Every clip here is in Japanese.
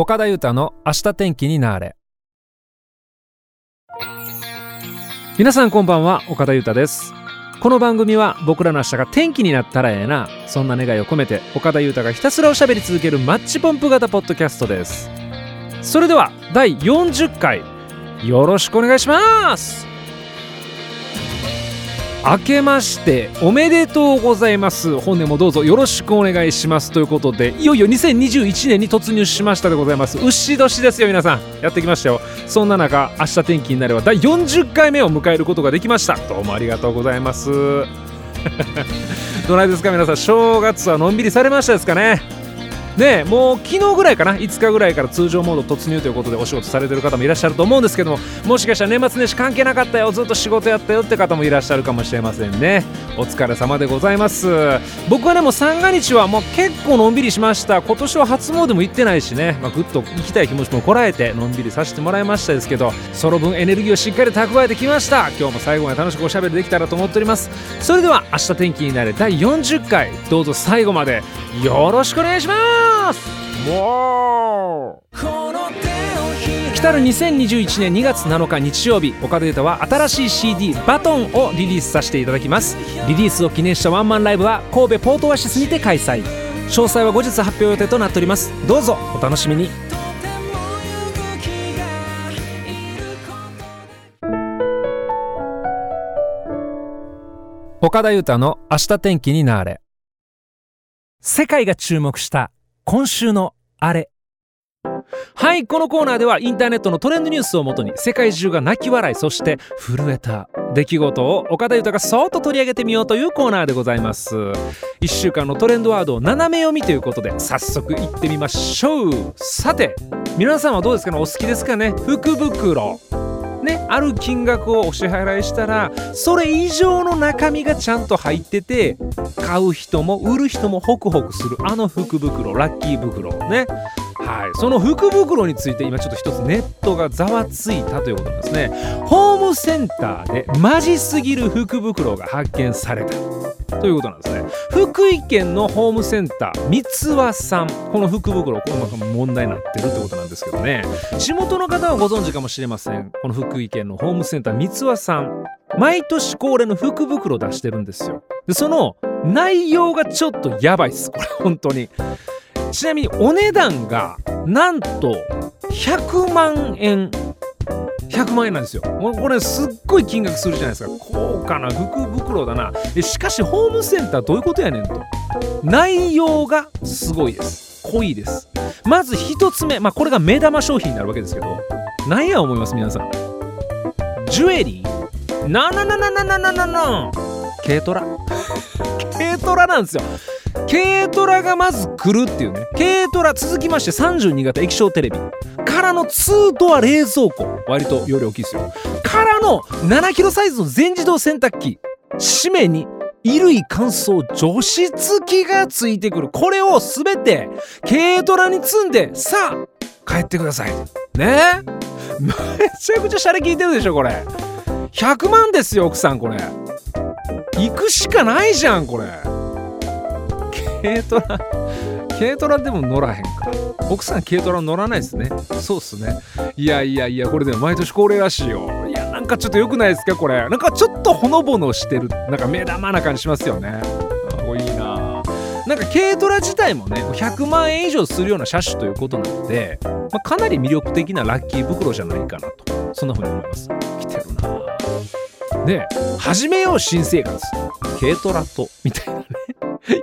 岡田裕太の明日天気になーれ。皆さんこんばんは、岡田裕太です。この番組は僕らの明日が天気になったらええな、そんな願いを込めて岡田裕太がひたすらおしゃべり続けるマッチポンプ型ポッドキャストです。それでは第40回よろしくお願いします。明けましておめでとうございます。本年もどうぞよろしくお願いしますということで、いよいよ2021年に突入しましたでございます。牛年ですよ皆さん、やってきましたよ。そんな中、明日天気になれば第40回目を迎えることができました。どうもありがとうございますどないですか皆さん、正月はのんびりされましたですかね。ねえ、もう昨日ぐらいかな、5日ぐらいから通常モード突入ということでお仕事されてる方もいらっしゃると思うんですけども、もしかしたら年末年始関係なかったよ、ずっと仕事やったよって方もいらっしゃるかもしれませんね。お疲れ様でございます。僕はね、もう三が日はもう結構のんびりしました。今年は初詣も行ってないしね、ぐっと行きたい気持ちもこらえてのんびりさせてもらいましたですけど、その分エネルギーをしっかり蓄えてきました。今日も最後まで楽しくおしゃべりできたらと思っております。それでは明日天気になれ第40回、どうぞ最後までよろしくお願いします。来たる2021年2月7日日曜日、岡田裕太は新しい CD バトンをリリースさせていただきます。リリースを記念したワンマンライブは神戸ポートオアシスにて開催。詳細は後日発表予定となっております。どうぞお楽しみに。岡田裕太の明日天気になーれ。世界が注目した今週のあれ。はい、このコーナーではインターネットのトレンドニュースをもとに世界中が泣き笑い、そして震えた出来事を岡田裕太がそーっと取り上げてみようというコーナーでございます。1週間のトレンドワードを斜め読みということで、早速いってみましょう。さて皆さんはどうですかね、お好きですかね。福袋ね、ある金額をお支払いしたらそれ以上の中身がちゃんと入ってて、買う人も売る人もホクホクするあの福袋、ラッキー袋ね。はい、その福袋について今ちょっと一つネットがざわついたということなんですね。ホームセンターでマジすぎる福袋が発見されたということなんですね。福井県のホームセンター三つ輪さん、この福袋このまま問題になってるってことなんですけどね。地元の方はご存知かもしれません。この福井県のホームセンター三つ輪さん、毎年恒例の福袋出してるんですよ。でその内容がちょっとやばいです、これ本当に。ちなみにお値段がなんと100万円、100万円なんですよ。これすっごい金額するじゃないですか。高価な福袋だな。しかしホームセンターどういうことやねんと。内容がすごいです、濃いです。まず1つ目、これが目玉商品になるわけですけど、何や思います皆さん。ジュエリーななななななななな軽トラ軽トラなんですよ。軽トラがまず来るっていうね。軽トラ、続きまして32型液晶テレビからの2ドア冷蔵庫、割と容量大きいですよ。からの7キロサイズの全自動洗濯機、締めに衣類乾燥除湿機がついてくる。これをすべて軽トラに積んで、さあ帰ってくださいね。めちゃくちゃシャレ効いてるでしょこれ。100万ですよ奥さん、これ行くしかないじゃんこれ。軽トラでも乗らへんか。奥さん軽トラ乗らないですね。そうっすね。いやいやいや、これでも毎年恒例らしいよ。いや、なんかちょっと良くないですかこれ。なんかちょっとほのぼのしてる、なんか目玉な感じしますよね。おいいな。なんか軽トラ自体もね、100万円以上するような車種ということなので、かなり魅力的なラッキー袋じゃないかなと、そんな風に思います。来てるな。で、始めよう新生活、軽トラとみたいなね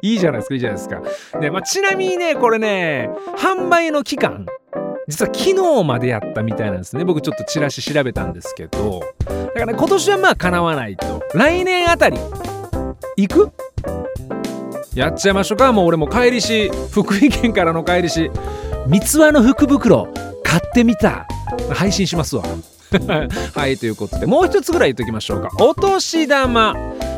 いいじゃないですか、いいじゃないですか。で、ちなみにね、これね、販売の期間、実は昨日までやったみたいなんですね。僕ちょっとチラシ調べたんですけど、だから、今年は叶わないと。来年あたり、行く？やっちゃいましょうか。もう俺も帰りし、福井県からの帰りし、三つ輪の福袋、買ってみた。配信しますわ。はい、ということで、もう一つぐらい言っときましょうか。お年玉。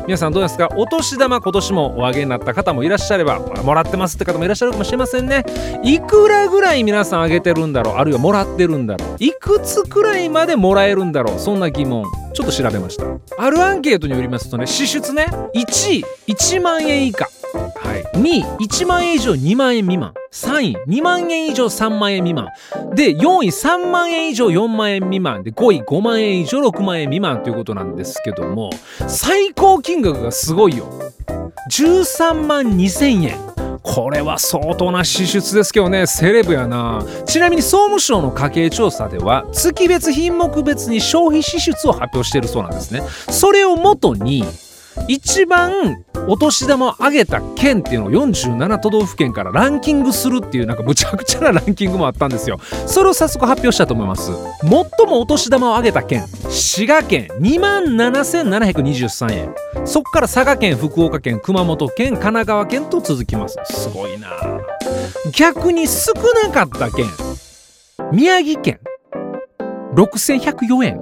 皆さんどうですか、お年玉。今年もお上げになった方もいらっしゃれば、もらってますって方もいらっしゃるかもしれませんね。いくらぐらい皆さんあげてるんだろう、あるいはもらってるんだろう、いくつくらいまでもらえるんだろう、そんな疑問ちょっと調べました。あるアンケートによりますとね、支出ね、1位1万円以下、はい、2位1万円以上2万円未満、3位2万円以上3万円未満で、4位3万円以上4万円未満で、5位5万円以上6万円未満ということなんですけども、最高金額がすごいよ。13万2000円。これは相当な支出ですけどね。セレブやな。ちなみに総務省の家計調査では、月別品目別に消費支出を発表しているそうなんですね。それを元に一番お年玉を上げた県っていうのを47都道府県からランキングするっていう、なんかむちゃくちゃなランキングもあったんですよ。それを早速発表したと思います。最もお年玉を上げた県、滋賀県 27,723 円。そこから佐賀県、福岡県、熊本県、神奈川県と続きます。すごいな。逆に少なかった県、宮城県 6,104 円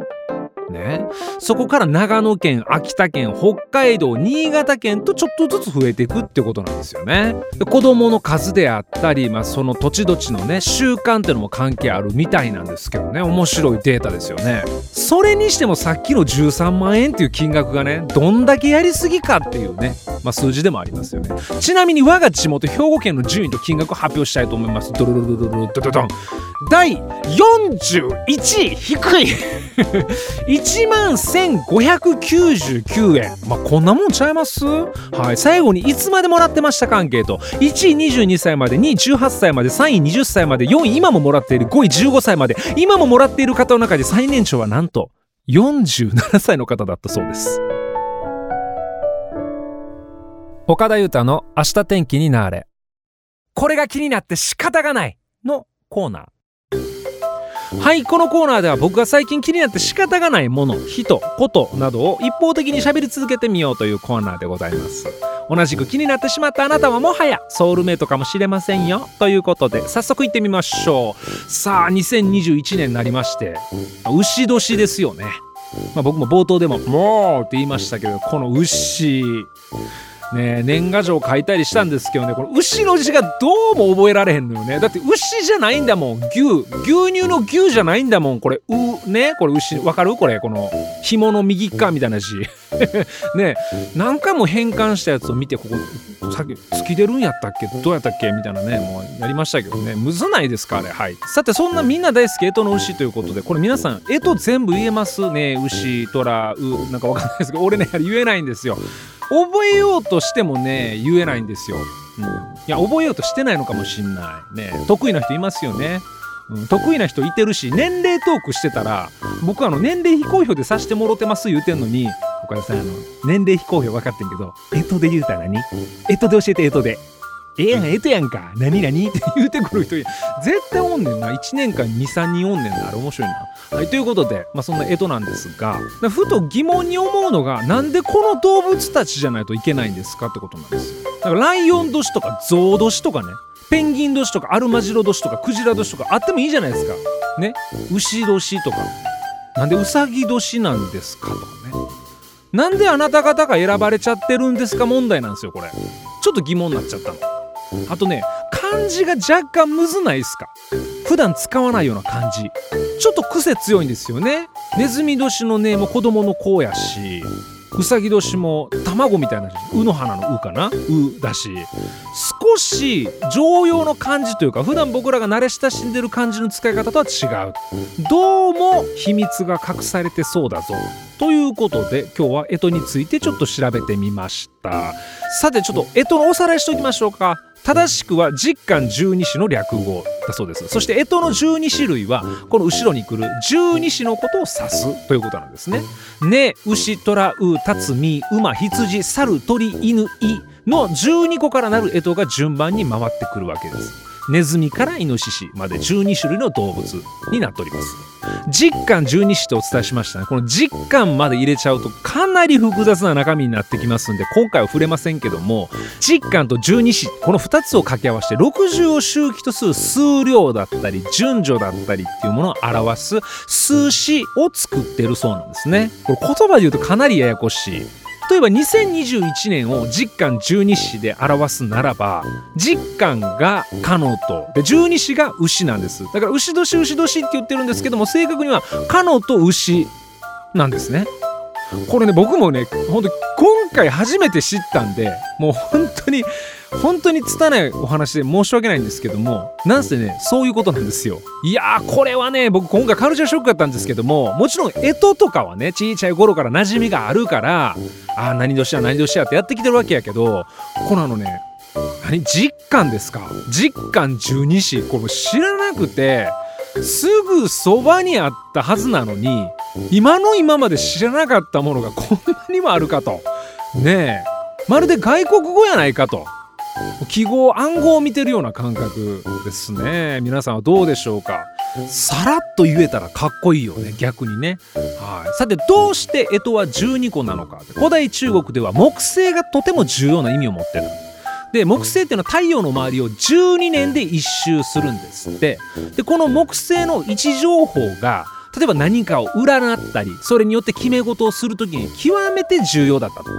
ね、そこから長野県、秋田県、北海道、新潟県とちょっとずつ増えていくってことなんですよね。子供の数であったり、その土地土地のね、習慣っていうのも関係あるみたいなんですけどね。面白いデータですよね。それにしてもさっきの13万円っていう金額がね、どんだけやりすぎかっていうね、数字でもありますよね。ちなみに我が地元兵庫県の順位と金額を発表したいと思います。ドルルルルルルドドドン。第41位、低い1万1599円。こんなもんちゃいます？はい、最後にいつまでもらってましたかアンケート。1位22歳まで、2位18歳まで、3位20歳まで、4位今ももらっている、5位15歳まで。今ももらっている方の中で最年長はなんと47歳の方だったそうです。岡田裕太の明日天気になれ。これが気になって仕方がないのコーナー。はい、このコーナーでは僕が最近気になって仕方がないもの、人、ことなどを一方的に喋り続けてみようというコーナーでございます。同じく気になってしまったあなたはもはやソウルメイトかもしれませんよということで、早速行ってみましょう。さあ、2021年になりまして、牛年ですよね。僕も冒頭でももうって言いましたけど、この牛ね、年賀状書いたりしたんですけどね、この牛の字がどうも覚えられへんのよね。だって牛じゃないんだもん。牛乳の牛じゃないんだもん。これね、これ牛わかる？これこの紐の右側みたいな字ね、何回も変換したやつを見て、ここさっき突き出るんやったっけ、どうやったっけみたいなね、もうやりましたけどね。むずないですかあれ。はい、さて、そんなみんな大好き干支の牛ということで、これ皆さん干支全部言えますね。牛、虎、なんかわかんないですけど、俺ね言えないんですよ。覚えようとしてもね言えないんですよ、いや覚えようとしてないのかもしんないね。得意な人いますよね、得意な人いてるし、年齢トークしてたら僕年齢非公表でさしてもろてます言うてんのに、岡田さん年齢非公表分かってんけど干支で言うたら何？干支で教えて、干支でやん、干支やんか、何何って言うてくる人絶対おんねんな。1年間 2,3 人おんねんな。あれ面白いな。はい、ということで、そんな干支なんですが、ふと疑問に思うのが、なんでこの動物たちじゃないといけないんですかってことなんですよ。だからライオン年とか象年とかね、ペンギン年とかアルマジロ年とかクジラ年とかあってもいいじゃないですかね。牛年とかなんでウサギ年なんですかとかね、なんであなた方が選ばれちゃってるんですか問題なんですよ。これちょっと疑問になっちゃったの。あとね、漢字が若干むずないですか？普段使わないような漢字、ちょっと癖強いんですよね。ネズミ年のねも子供の子やし、うさぎ年も卵みたいなうの花のうかな、うだし、少し常用の漢字というか普段僕らが慣れ親しんでる漢字の使い方とは違う、どうも秘密が隠されてそうだぞということで、今日は干支についてちょっと調べてみました。さて、ちょっと干支のおさらいしておきましょうか。正しくは十干十二支の略語だそうです。そして干支の十二種類はこの後ろに来る十二支のことを指すということなんですね。ね、牛、虎、う、たつみ、馬、羊、猿、鳥、犬、いの12個からなる干支が順番に回ってくるわけです。ネズミからイノシシまで12種類の動物になっております。十干十二支とお伝えしましたね。この十干まで入れちゃうとかなり複雑な中身になってきますんで、今回は触れませんけども、十干と十二支、この2つを掛け合わせて60を周期とする数量だったり順序だったりっていうものを表す数詞を作っているそうなんですね。これ言葉で言うとかなりややこしい。例えば2021年を十干十二支で表すならば、十干がカノトで十二支が牛なんです。だから牛年牛年って言ってるんですけども、正確にはカノト牛なんですね。これね、僕もね本当今回初めて知ったんで、もう本当に本当に拙いお話で申し訳ないんですけども、なんせねそういうことなんですよ。いやーこれはね僕今回カルチャーショックだったんですけども、もちろん干支とかはね小さい頃から馴染みがあるから、あ何年や何年やってやってきてるわけやけど、このあのね何十干ですか、十干十二支、これ知らなくてすぐそばにあったはずなのに、今の今まで知らなかったものがこんなにもあるかとね、えまるで外国語やないかと、記号暗号を見てるような感覚ですね。皆さんはどうでしょうか。さらっと言えたらかっこいいよね逆にね。はい、さてどうして干支は12個なのか。古代中国では木星がとても重要な意味を持ってる。で木星っていうのは太陽の周りを12年で一周するんですって。でこの木星の位置情報が例えば何かを占ったり、それによって決め事をするときに極めて重要だったと。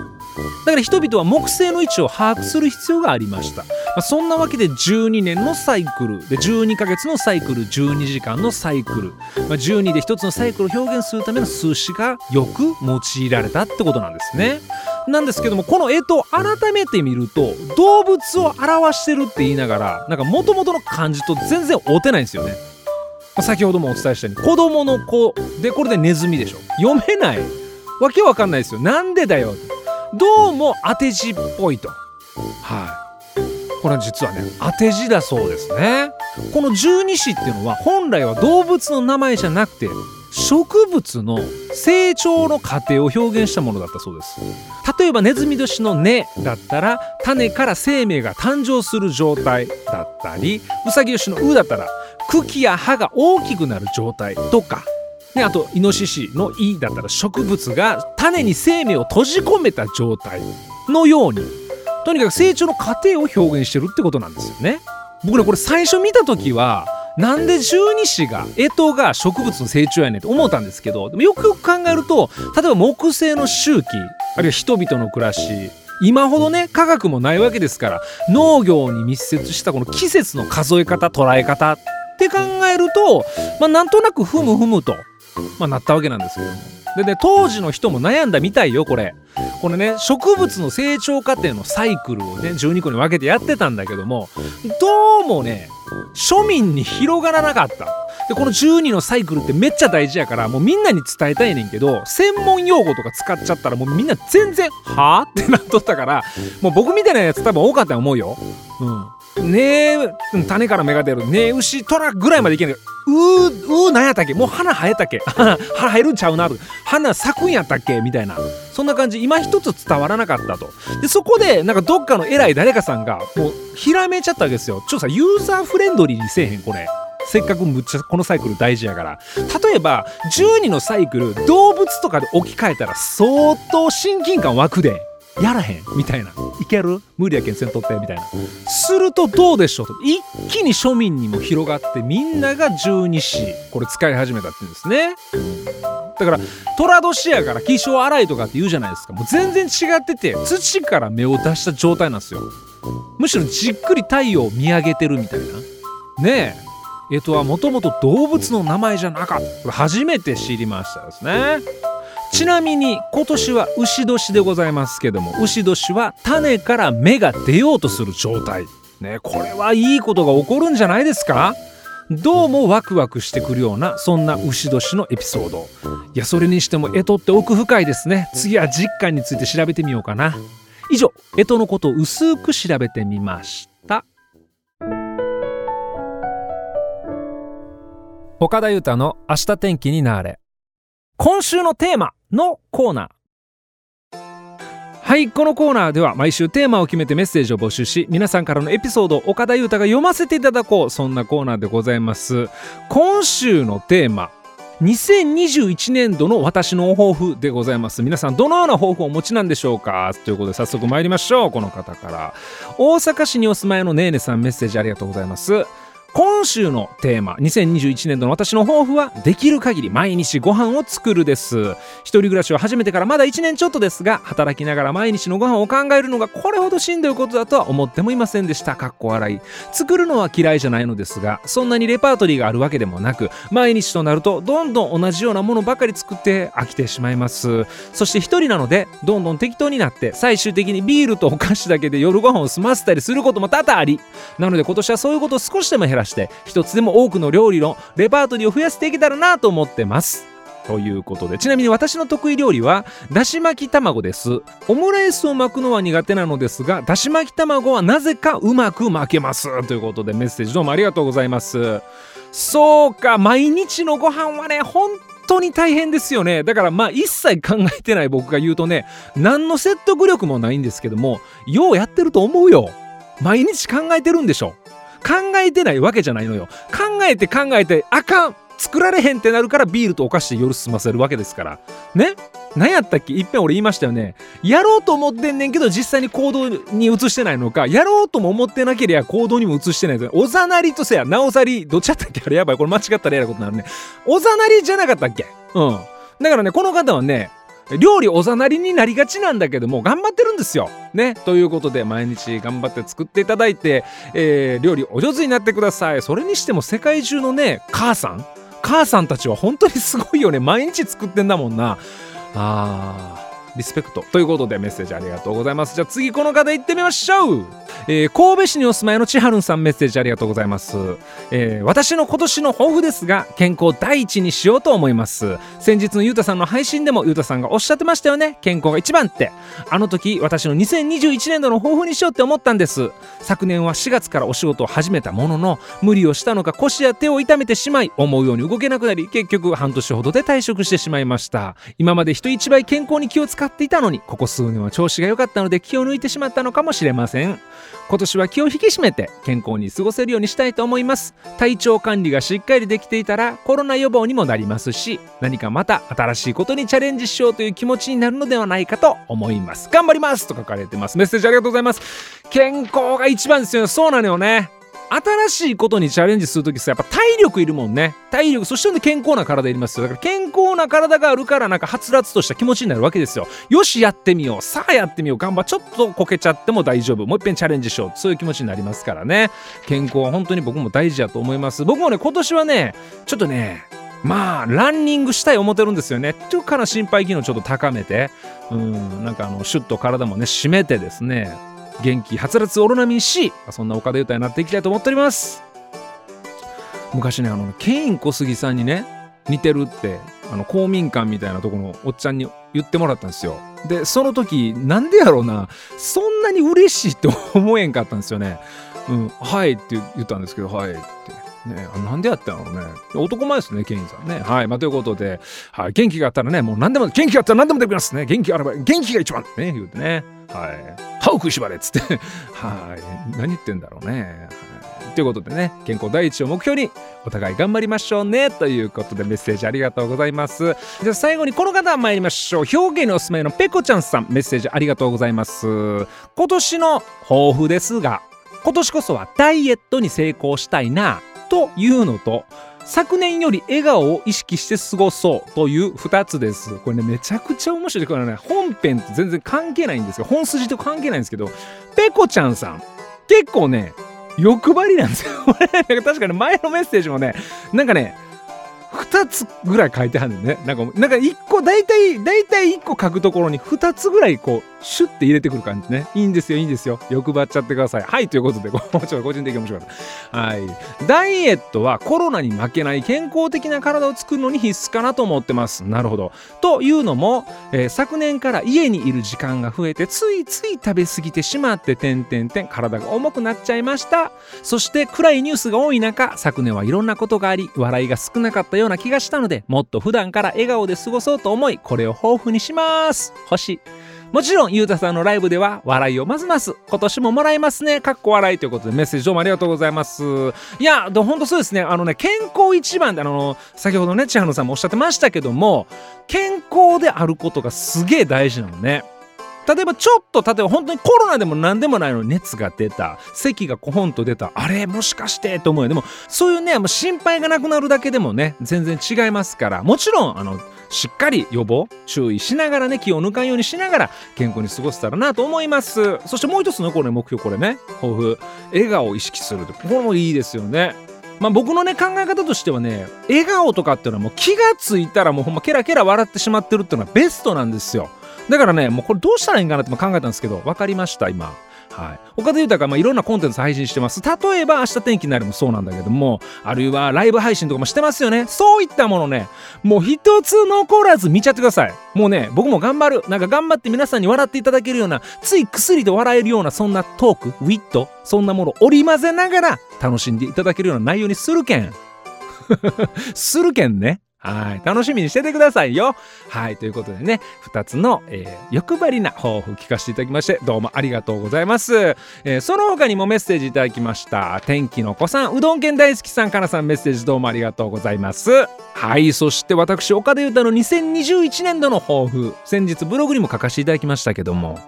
だから人々は木星の位置を把握する必要がありました。そんなわけで12年のサイクルで12ヶ月のサイクル、12時間のサイクル、12で一つのサイクルを表現するための数詞がよく用いられたってことなんですね。なんですけどもこの干支を改めて見ると動物を表してるって言いながら、なんか元々の漢字と全然合ってないんですよね。先ほどもお伝えしたように子供の子でこれでネズミでしょ、読めないわけわかんないですよ。なんでだよ、どうも当て字っぽいと。はい、これ実はね当て字だそうですね。この十二支っていうのは本来は動物の名前じゃなくて植物の成長の過程を表現したものだったそうです。例えばネズミ年の根だったら種から生命が誕生する状態だったり、ウサギ年のうだったら茎や葉が大きくなる状態とか、ね、あとイノシシのイだったら植物が種に生命を閉じ込めた状態のように、とにかく成長の過程を表現してるってことなんですよね。僕ねこれ最初見た時はなんで十二支が干支が植物の成長やねんって思ったんですけど、でもよくよく考えると例えば木星の周期、あるいは人々の暮らし、今ほどね科学もないわけですから農業に密接したこの季節の数え方捉え方って考えると、なんとなくふむふむと、なったわけなんですけども、で当時の人も悩んだみたいよ。これね植物の成長過程のサイクルをね12個に分けてやってたんだけども、どうもね庶民に広がらなかった。でこの12のサイクルってめっちゃ大事やからもうみんなに伝えたいねんけど、専門用語とか使っちゃったらもうみんな全然はぁってなっとったから、もう僕みたいなやつ多分多かったと思うよ。ねえ種から芽が出るねえ牛虎ぐらいまでいけんけど、なんやったっけ、もう花生えたっけ花生えるんちゃうなとか花咲くんやったっけみたいな、そんな感じ今一つ伝わらなかったと。でそこでなんかどっかの偉い誰かさんがもうひらめいちゃったわけですよ。ちょっとさユーザーフレンドリーにせえへん、これせっかくむっちゃこのサイクル大事やから、例えば12のサイクル動物とかで置き換えたら相当親近感湧くで、やらへんみたいな、いける無理やけんせんとってみたいな、するとどうでしょうと一気に庶民にも広がってみんなが十二支これ使い始めたって言うんですね。だから寅年やから気性荒いとかって言うじゃないですか、もう全然違ってて土から芽を出した状態なんですよ。むしろじっくり太陽を見上げてるみたいなねえ。干支はもともと動物の名前じゃなかった、これ初めて知りましたですね。ちなみに今年は牛年でございますけども、牛年は種から芽が出ようとする状態、ね、これはいいことが起こるんじゃないですか。どうもワクワクしてくるようなそんな牛年のエピソード。いやそれにしても干支って奥深いですね。次は十干について調べてみようかな。以上干支のことを薄く調べてみました。岡田裕太の明日天気になれ、今週のテーマのコーナー。はい、このコーナーでは毎週テーマを決めてメッセージを募集し、皆さんからのエピソードを岡田裕太が読ませていただこう、そんなコーナーでございます。今週のテーマ、2021年度の私の抱負でございます。皆さんどのような抱負をお持ちなんでしょうかということで早速参りましょう。この方から大阪市にお住まいのねえねさん、メッセージありがとうございます。今今週のテーマ、2021年度の私の抱負は、できる限り毎日ご飯を作るです。一人暮らしを始めてからまだ1年ちょっとですが、働きながら毎日のご飯を考えるのがこれほどしんどいことだとは思ってもいませんでした。かっこ笑い。作るのは嫌いじゃないのですが、そんなにレパートリーがあるわけでもなく、毎日となるとどんどん同じようなものばかり作って飽きてしまいます。そして一人なのでどんどん適当になって、最終的にビールとお菓子だけで夜ご飯を済ませたりすることも多々あり、なので今年はそういうことを少しでも減らして、一つでも多くの料理のレパートリーを増やしていけたらなと思ってます。ということで、ちなみに私の得意料理はだし巻き卵です。オムライスを巻くのは苦手なのですが、だし巻き卵はなぜかうまく巻けます。ということで、メッセージどうもありがとうございます。そうか、毎日のご飯はね、本当に大変ですよね。だから一切考えてない僕が言うとね、何の説得力もないんですけども、ようやってると思うよ。毎日考えてるんでしょ。考えてないわけじゃないのよ。考えてあかん、作られへんってなるから、ビールとお菓子で夜済ませるわけですからね。何やったっけ、いっぺん俺言いましたよね。やろうと思ってんねんけど実際に行動に移してないのか、やろうとも思ってなければ行動にも移してない。おざなりとせやなおざり、どっちやったっけ、あれやばい、これ間違ったらやなことになるね。おざなりじゃなかったっけ。だからね、この方はね、料理おざなりになりがちなんだけども頑張ってるんですよね。ということで、毎日頑張って作っていただいて、料理お上手になってください。それにしても世界中のね、母さんたちは本当にすごいよね。毎日作ってんだもんな。リスペクト。ということで、メッセージありがとうございます。じゃあ次、この方行ってみましょう。神戸市にお住まいのちはるんさん、メッセージありがとうございます。私の今年の抱負ですが、健康第一にしようと思います。先日のゆうたさんの配信でもゆうたさんがおっしゃってましたよね、健康が一番って。あの時、私の2021年度の抱負にしようって思ったんです。昨年は4月からお仕事を始めたものの、無理をしたのか腰や手を痛めてしまい、思うように動けなくなり、結局半年ほどで退職してしまいました。今まで人一倍健康に気を使っていたのに、ここ数年は調子が良かったので気を抜いてしまったのかもしれません。今年は気を引き締めて健康に過ごせるようにしたいと思います。体調管理がしっかりできていたらコロナ予防にもなりますし、何かまた新しいことにチャレンジしようという気持ちになるのではないかと思います。頑張りますと書かれてます。メッセージありがとうございます。健康が一番ですよね。そうなのよね。新しいことにチャレンジするときさ、やっぱ体力いるもんね。体力、そして、健康な体いりますよ。だから健康な体があるから、なんかはつらつとした気持ちになるわけですよ。よし、やってみよう、さあやってみよう、頑張っ、ちょっとこけちゃっても大丈夫、もう一遍チャレンジしよう、そういう気持ちになりますからね。健康は本当に僕も大事だと思います。僕もね、今年はね、ちょっとね、ランニングしたい思ってるんですよね。ちょっと心肺機能ちょっと高めて、シュッと体もね締めてですね、元気はつらつオロナミン C、 そんな岡田優太になっていきたいと思っております。昔ね、ケイン小杉さんにね似てるって、公民館みたいなところのおっちゃんに言ってもらったんですよ。でその時、なんでやろうな、そんなに嬉しいって思えんかったんですよね。はいって言ったんですけど、はいってね、なんでやったのね、男前ですね、ケインさんね。ということで、元気があったらね、もう何でも、元気があったら何でもできますね。元気があれば、元気が一番ね、言うてね、歯を食いしばれっつって何言ってんだろうね。ということでね、健康第一を目標にお互い頑張りましょうね。ということで、メッセージありがとうございます。じゃあ最後にこの方参りましょう。兵庫県にお住まいのペコちゃんさん、メッセージありがとうございます。今年の抱負ですが、今年こそはダイエットに成功したいなというのと、昨年より笑顔を意識して過ごそうという2つです。これね、めちゃくちゃ面白い。これね、本編と全然関係ないんですけど、本筋と関係ないんですけど、ペコちゃんさん結構ね欲張りなんですよ。確かに前のメッセージもね、なんかね2つぐらい書いてはんねんね。なんか1個だいたい1個書くところに2つぐらいこうシュッて入れてくる感じね。いいんですよ、いいんですよ、欲張っちゃってください。ということで、個人的に面白かった。ダイエットはコロナに負けない健康的な体を作るのに必須かなと思ってます。なるほど。というのも、昨年から家にいる時間が増えて、ついつい食べ過ぎてしまって体が重くなっちゃいました。そして暗いニュースが多い中、昨年はいろんなことがあり、笑いが少なかったような気がしたので、もっと普段から笑顔で過ごそうと思い、これを抱負にします。星。もちろんゆうたさんのライブでは笑いをますます今年ももらえますね、かっこ笑い。ということで、メッセージどうもありがとうございます。いやほんとそうですね。健康一番で、先ほどね千春さんもおっしゃってましたけども、健康であることがすげえ大事なのね。例えばちょっと例えば本当にコロナでも何でもないのに熱が出た、咳がコホンと出た、あれもしかしてと思うよ。でもそういうね、もう心配がなくなるだけでもね全然違いますから、もちろんしっかり予防注意しながらね、気を抜かんようにしながら健康に過ごせたらなと思います。そしてもう一つのこれ目標、これね抱負、笑顔を意識すると、これもいいですよね。まあ僕のね考え方としてはね、笑顔とかっていうのはもう気がついたらもうほんまケラケラ笑ってしまってるっていうのはベストなんですよ。だからね、もうこれどうしたらいいんかなっても考えたんですけど、分かりました今。はい、岡田裕太がいろんなコンテンツ配信してます。例えば明日天気になるもそうなんだけども、あるいはライブ配信とかもしてますよね。そういったものね、もう一つ残らず見ちゃってください。もうね、僕も頑張る、なんか頑張って皆さんに笑っていただけるような、つい薬で笑えるような、そんなトークウィット、そんなものを織り交ぜながら楽しんでいただけるような内容にするけんするけんね。はい、楽しみにしててくださいよ。はい、ということでね、2つの、欲張りな抱負聞かせていただきましてどうもありがとうございます。その他にもメッセージいただきました。天気の子さん、うどん県大好きさん、かなさん、メッセージどうもありがとうございます。はい、そして私岡田裕太の2021年度の抱負、先日ブログにも書かせていただきましたけども、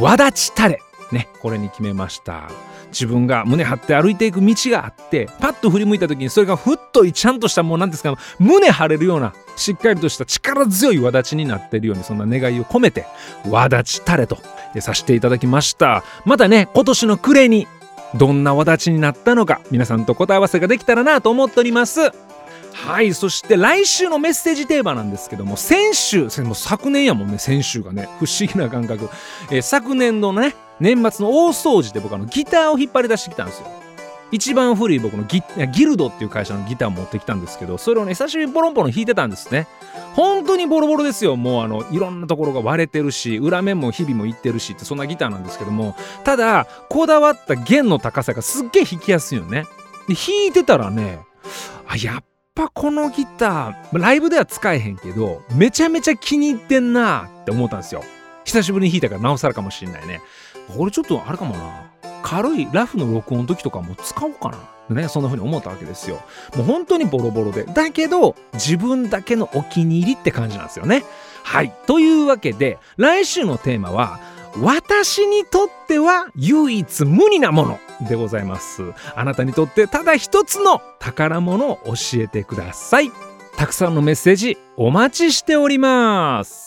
わだちたれね、これに決めました。自分が胸張って歩いていく道があって、パッと振り向いた時にそれがふっとちゃんとしたもう何ですか、胸張れるようなしっかりとした力強いわだちになっているように、そんな願いを込めてわだちたれとさせていただきました。またね、今年の暮れにどんなわだちになったのか皆さんと答え合わせができたらなと思っております。はい、そして来週のメッセージテーマなんですけども、先週、もう昨年やもんね、先週がね不思議な感覚、昨年のね年末の大掃除で僕ギターを引っ張り出してきたんですよ。一番古い僕のギルドっていう会社のギターを持ってきたんですけど、それをね久しぶりにポロンポロン弾いてたんですね。本当にボロボロですよ。もういろんなところが割れてるし、裏面もひびもいってるしって、そんなギターなんですけども、ただこだわった弦の高さがすっげえ弾きやすいよね。で弾いてたらね、やっぱこのギターライブでは使えへんけどめちゃめちゃ気に入ってんなって思ったんですよ。久しぶりに弾いたからなおさらかもしれないね。これちょっとあれかもな、軽いラフの録音の時とかも使おうかな、ね、そんな風に思ったわけですよ。もう本当にボロボロで、だけど自分だけのお気に入りって感じなんですよね。はい、というわけで来週のテーマは、私にとっては唯一無二なものでございます。あなたにとってただ一つの宝物を教えてください。たくさんのメッセージお待ちしております。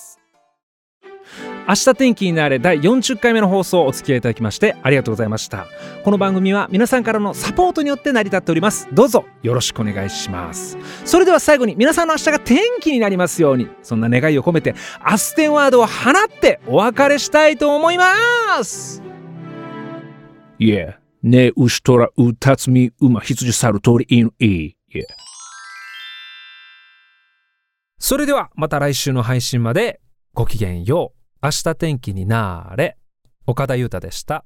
明日天気になれ第40回目の放送、お付き合いいただきましてありがとうございました。この番組は皆さんからのサポートによって成り立っております。どうぞよろしくお願いします。それでは最後に皆さんの明日が天気になりますように、そんな願いを込めてアステンワードを放ってお別れしたいと思います。イエーね、うしとらうたつみうま羊猿鳥犬いいエ。それではまた来週の配信までごきげんよう。明日天気になーれ。岡田裕太でした。